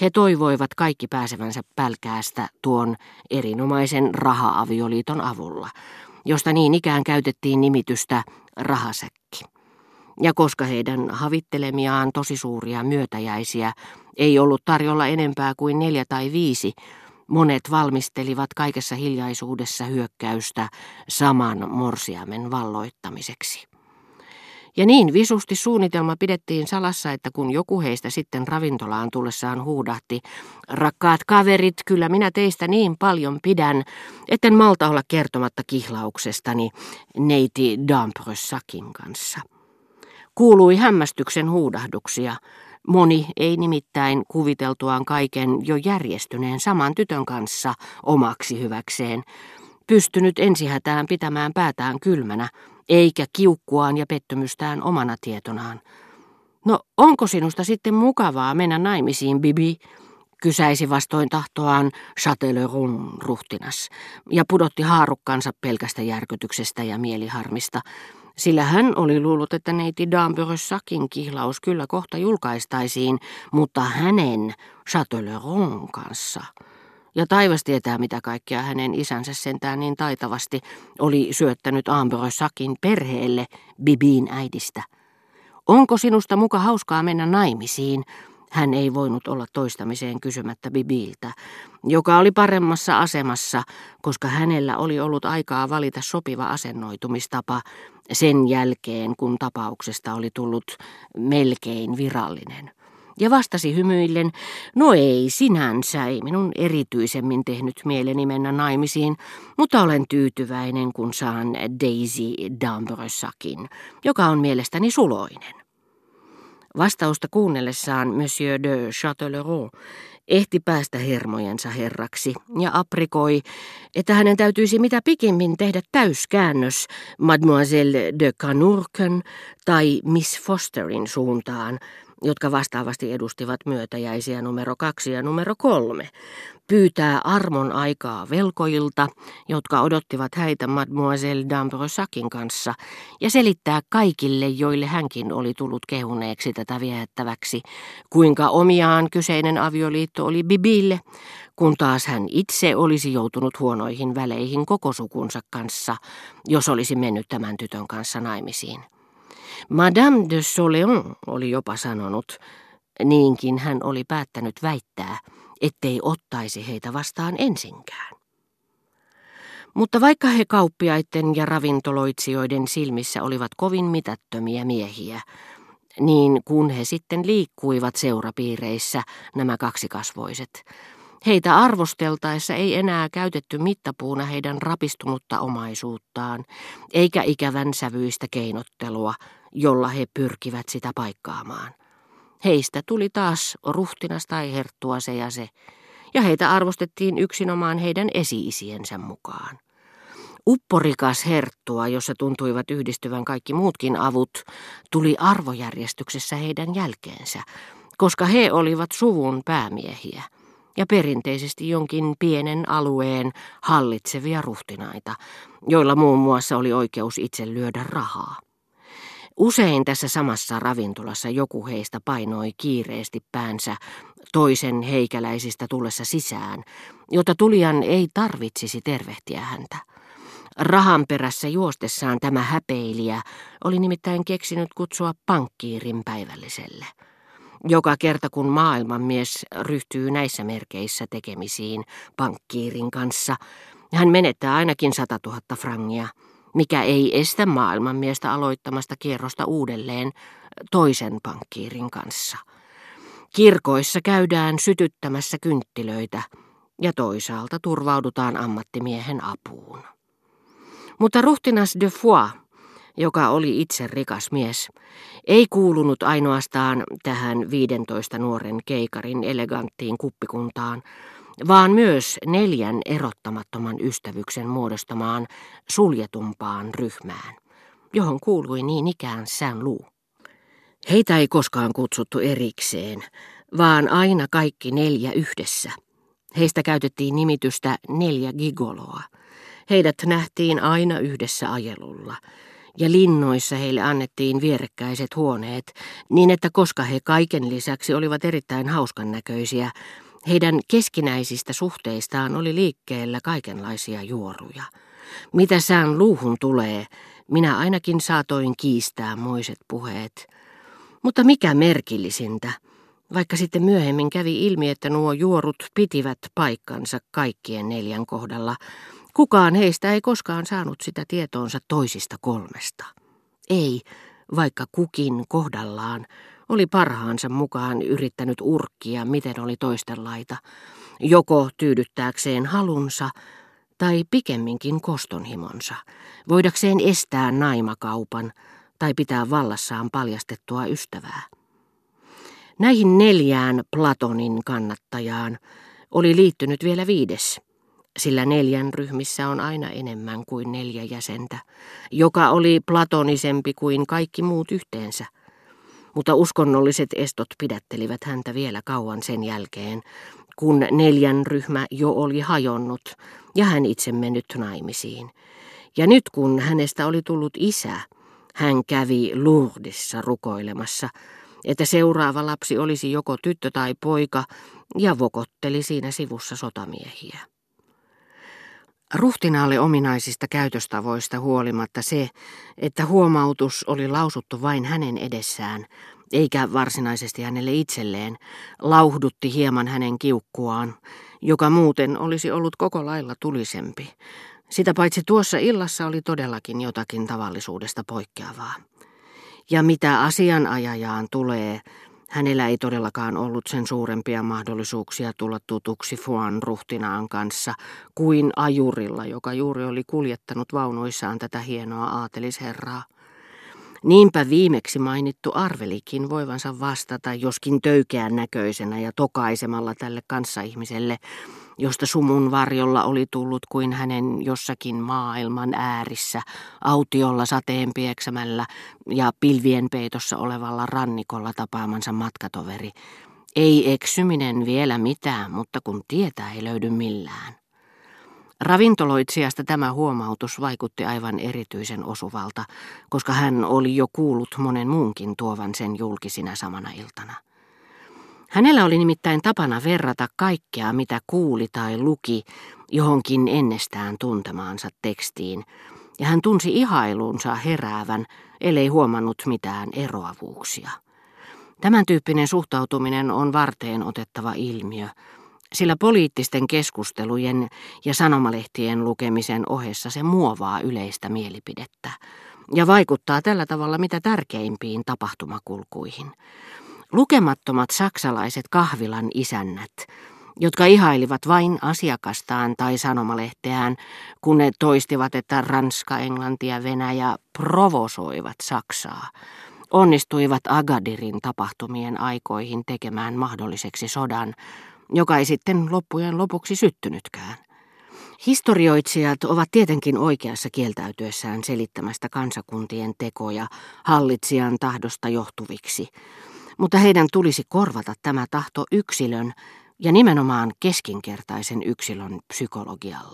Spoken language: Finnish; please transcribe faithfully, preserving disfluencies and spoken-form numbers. He toivoivat kaikki pääsevänsä pälkäästä tuon erinomaisen raha-avioliiton avulla, josta niin ikään käytettiin nimitystä rahasäkki. Ja koska heidän havittelemiaan tosi suuria myötäjäisiä ei ollut tarjolla enempää kuin neljä tai viisi, monet valmistelivat kaikessa hiljaisuudessa hyökkäystä saman morsiamen valloittamiseksi. Ja niin visusti suunnitelma pidettiin salassa, että kun joku heistä sitten ravintolaan tullessaan huudahti, rakkaat kaverit, kyllä minä teistä niin paljon pidän, etten malta olla kertomatta kihlauksestani neiti d'Ambresacin kanssa. Kuului hämmästyksen huudahduksia. Moni ei nimittäin kuviteltuaan kaiken jo järjestyneen saman tytön kanssa omaksi hyväkseen, pystynyt ensihätään pitämään päätään kylmänä, eikä kiukkuaan ja pettymystään omana tietonaan. No, onko sinusta sitten mukavaa mennä naimisiin, Bibi? Kysäisi vastoin tahtoaan Châtelet-Run ruhtinas ja pudotti haarukkansa pelkästä järkytyksestä ja mieliharmista, sillä hän oli luullut, että neiti d'Ambresacin kihlaus kyllä kohta julkaistaisiin, mutta hänen Châtelet-Run kanssa. Ja taivas tietää, mitä kaikkea hänen isänsä sentään niin taitavasti oli syöttänyt d'Ambresacin perheelle Bibin äidistä. Onko sinusta muka hauskaa mennä naimisiin? Hän ei voinut olla toistamiseen kysymättä Bibiltä, joka oli paremmassa asemassa, koska hänellä oli ollut aikaa valita sopiva asennoitumistapa sen jälkeen, kun tapauksesta oli tullut melkein virallinen. Ja vastasi hymyillen, no ei sinänsä, ei minun erityisemmin tehnyt mieleni mennä naimisiin, mutta olen tyytyväinen, kun saan Daisy d'Ambresacin, joka on mielestäni suloinen. Vastausta kuunnellessaan Monsieur de Châtelet-Run ehti päästä hermojensa herraksi ja aprikoi, että hänen täytyisi mitä pikimmin tehdä täyskäännös Mademoiselle de Canurken tai Miss Fosterin suuntaan, jotka vastaavasti edustivat myötäjäisiä numero kaksi ja numero kolme, pyytää armon aikaa velkoilta, jotka odottivat häitä Mademoiselle d'Ambresacin kanssa, ja selittää kaikille, joille hänkin oli tullut kehuneeksi tätä viehättäväksi, kuinka omiaan kyseinen avioliitto oli Bibille, kun taas hän itse olisi joutunut huonoihin väleihin koko sukunsa kanssa, jos olisi mennyt tämän tytön kanssa naimisiin. Madame de Soleon oli jopa sanonut, niinkin hän oli päättänyt väittää, ettei ottaisi heitä vastaan ensinkään. Mutta vaikka he kauppiaiden ja ravintoloitsijoiden silmissä olivat kovin mitättömiä miehiä, niin kun he sitten liikkuivat seurapiireissä nämä kaksikasvoiset, heitä arvosteltaessa ei enää käytetty mittapuuna heidän rapistunutta omaisuuttaan, eikä ikävän sävyistä keinottelua, jolla he pyrkivät sitä paikkaamaan. Heistä tuli taas ruhtinas tai herttua se ja se, ja heitä arvostettiin yksinomaan heidän esi-isiensä mukaan. Upporikas herttua, jossa tuntuivat yhdistyvän kaikki muutkin avut, tuli arvojärjestyksessä heidän jälkeensä, koska he olivat suvun päämiehiä ja perinteisesti jonkin pienen alueen hallitsevia ruhtinaita, joilla muun muassa oli oikeus itse lyödä rahaa. Usein tässä samassa ravintolassa joku heistä painoi kiireesti päänsä toisen heikäläisistä tullessa sisään, jotta tulijan ei tarvitsisi tervehtiä häntä. Rahan perässä juostessaan tämä häpeilijä oli nimittäin keksinyt kutsua pankkiirin päivälliselle. Joka kerta kun maailmanmies ryhtyy näissä merkeissä tekemisiin pankkiirin kanssa, hän menettää ainakin satatuhatta frangia, mikä ei estä maailmanmiestä aloittamasta kierrosta uudelleen toisen pankkiirin kanssa. Kirkoissa käydään sytyttämässä kynttilöitä ja toisaalta turvaudutaan ammattimiehen apuun. Mutta ruhtinas de Foix, joka oli itse rikas mies, ei kuulunut ainoastaan tähän viidentoista nuoren keikarin eleganttiin kuppikuntaan, vaan myös neljän erottamattoman ystävyksen muodostamaan suljetumpaan ryhmään, johon kuului niin ikään Saint-Lou. Heitä ei koskaan kutsuttu erikseen, vaan aina kaikki neljä yhdessä. Heistä käytettiin nimitystä neljä gigoloa. Heidät nähtiin aina yhdessä ajelulla. ja linnoissa heille annettiin vierekkäiset huoneet, niin että koska he kaiken lisäksi olivat erittäin hauskan näköisiä, heidän keskinäisistä suhteistaan oli liikkeellä kaikenlaisia juoruja. Mitä Saint-Louhun tulee, minä ainakin saatoin kiistää moiset puheet. Mutta mikä merkillisintä, vaikka sitten myöhemmin kävi ilmi, että nuo juorut pitivät paikkansa kaikkien neljän kohdalla, kukaan heistä ei koskaan saanut sitä tietoonsa toisista kolmesta. Ei, vaikka kukin kohdallaan oli parhaansa mukaan yrittänyt urkkia, miten oli toisten laita, joko tyydyttääkseen halunsa tai pikemminkin kostonhimonsa, voidakseen estää naimakaupan tai pitää vallassaan paljastettua ystävää. Näihin neljään Platonin kannattajaan oli liittynyt vielä viides, sillä neljän ryhmissä on aina enemmän kuin neljä jäsentä, joka oli platonisempi kuin kaikki muut yhteensä. Mutta uskonnolliset estot pidättelivät häntä vielä kauan sen jälkeen, kun neljän ryhmä jo oli hajonnut ja hän itse mennyt naimisiin. Ja nyt kun hänestä oli tullut isä, hän kävi Lourdesissa rukoilemassa, että seuraava lapsi olisi joko tyttö tai poika, ja vokotteli siinä sivussa sotamiehiä. Ruhtinaalle ominaisista käytöstavoista huolimatta se, että huomautus oli lausuttu vain hänen edessään, eikä varsinaisesti hänelle itselleen, lauhdutti hieman hänen kiukkuaan, joka muuten olisi ollut koko lailla tulisempi. Sitä paitsi tuossa illassa oli todellakin jotakin tavallisuudesta poikkeavaa. Ja mitä asianajajaan tulee, hänellä ei todellakaan ollut sen suurempia mahdollisuuksia tulla tutuksi Fuan ruhtinaan kanssa kuin ajurilla, joka juuri oli kuljettanut vaunuissaan tätä hienoa aatelisherraa. Niinpä viimeksi mainittu arvelikin voivansa vastata, joskin töykeän näköisenä ja tokaisemalla tälle kanssaihmiselle, josta sumun varjolla oli tullut kuin hänen jossakin maailman äärissä, autiolla sateen pieksämällä ja pilvien peitossa olevalla rannikolla tapaamansa matkatoveri. Ei eksyminen vielä mitään, mutta kun tietä ei löydy millään. Ravintoloitsijasta tämä huomautus vaikutti aivan erityisen osuvalta, koska hän oli jo kuullut monen muunkin tuovan sen julkisina samana iltana. Hänellä oli nimittäin tapana verrata kaikkea, mitä kuuli tai luki, johonkin ennestään tuntemaansa tekstiin, ja hän tunsi ihailunsa heräävän, ellei huomannut mitään eroavuuksia. Tämän tyyppinen suhtautuminen on varteen otettava ilmiö, sillä poliittisten keskustelujen ja sanomalehtien lukemisen ohessa se muovaa yleistä mielipidettä ja vaikuttaa tällä tavalla mitä tärkeimpiin tapahtumakulkuihin. Lukemattomat saksalaiset kahvilan isännät, jotka ihailivat vain asiakastaan tai sanomalehteään, kun ne toistivat, että Ranska, Englanti ja Venäjä provosoivat Saksaa, onnistuivat Agadirin tapahtumien aikoihin tekemään mahdolliseksi sodan, joka ei sitten loppujen lopuksi syttynytkään. Historioitsijat ovat tietenkin oikeassa kieltäytyessään selittämästä kansakuntien tekoja hallitsijan tahdosta johtuviksi, mutta heidän tulisi korvata tämä tahto yksilön ja nimenomaan keskinkertaisen yksilön psykologialla.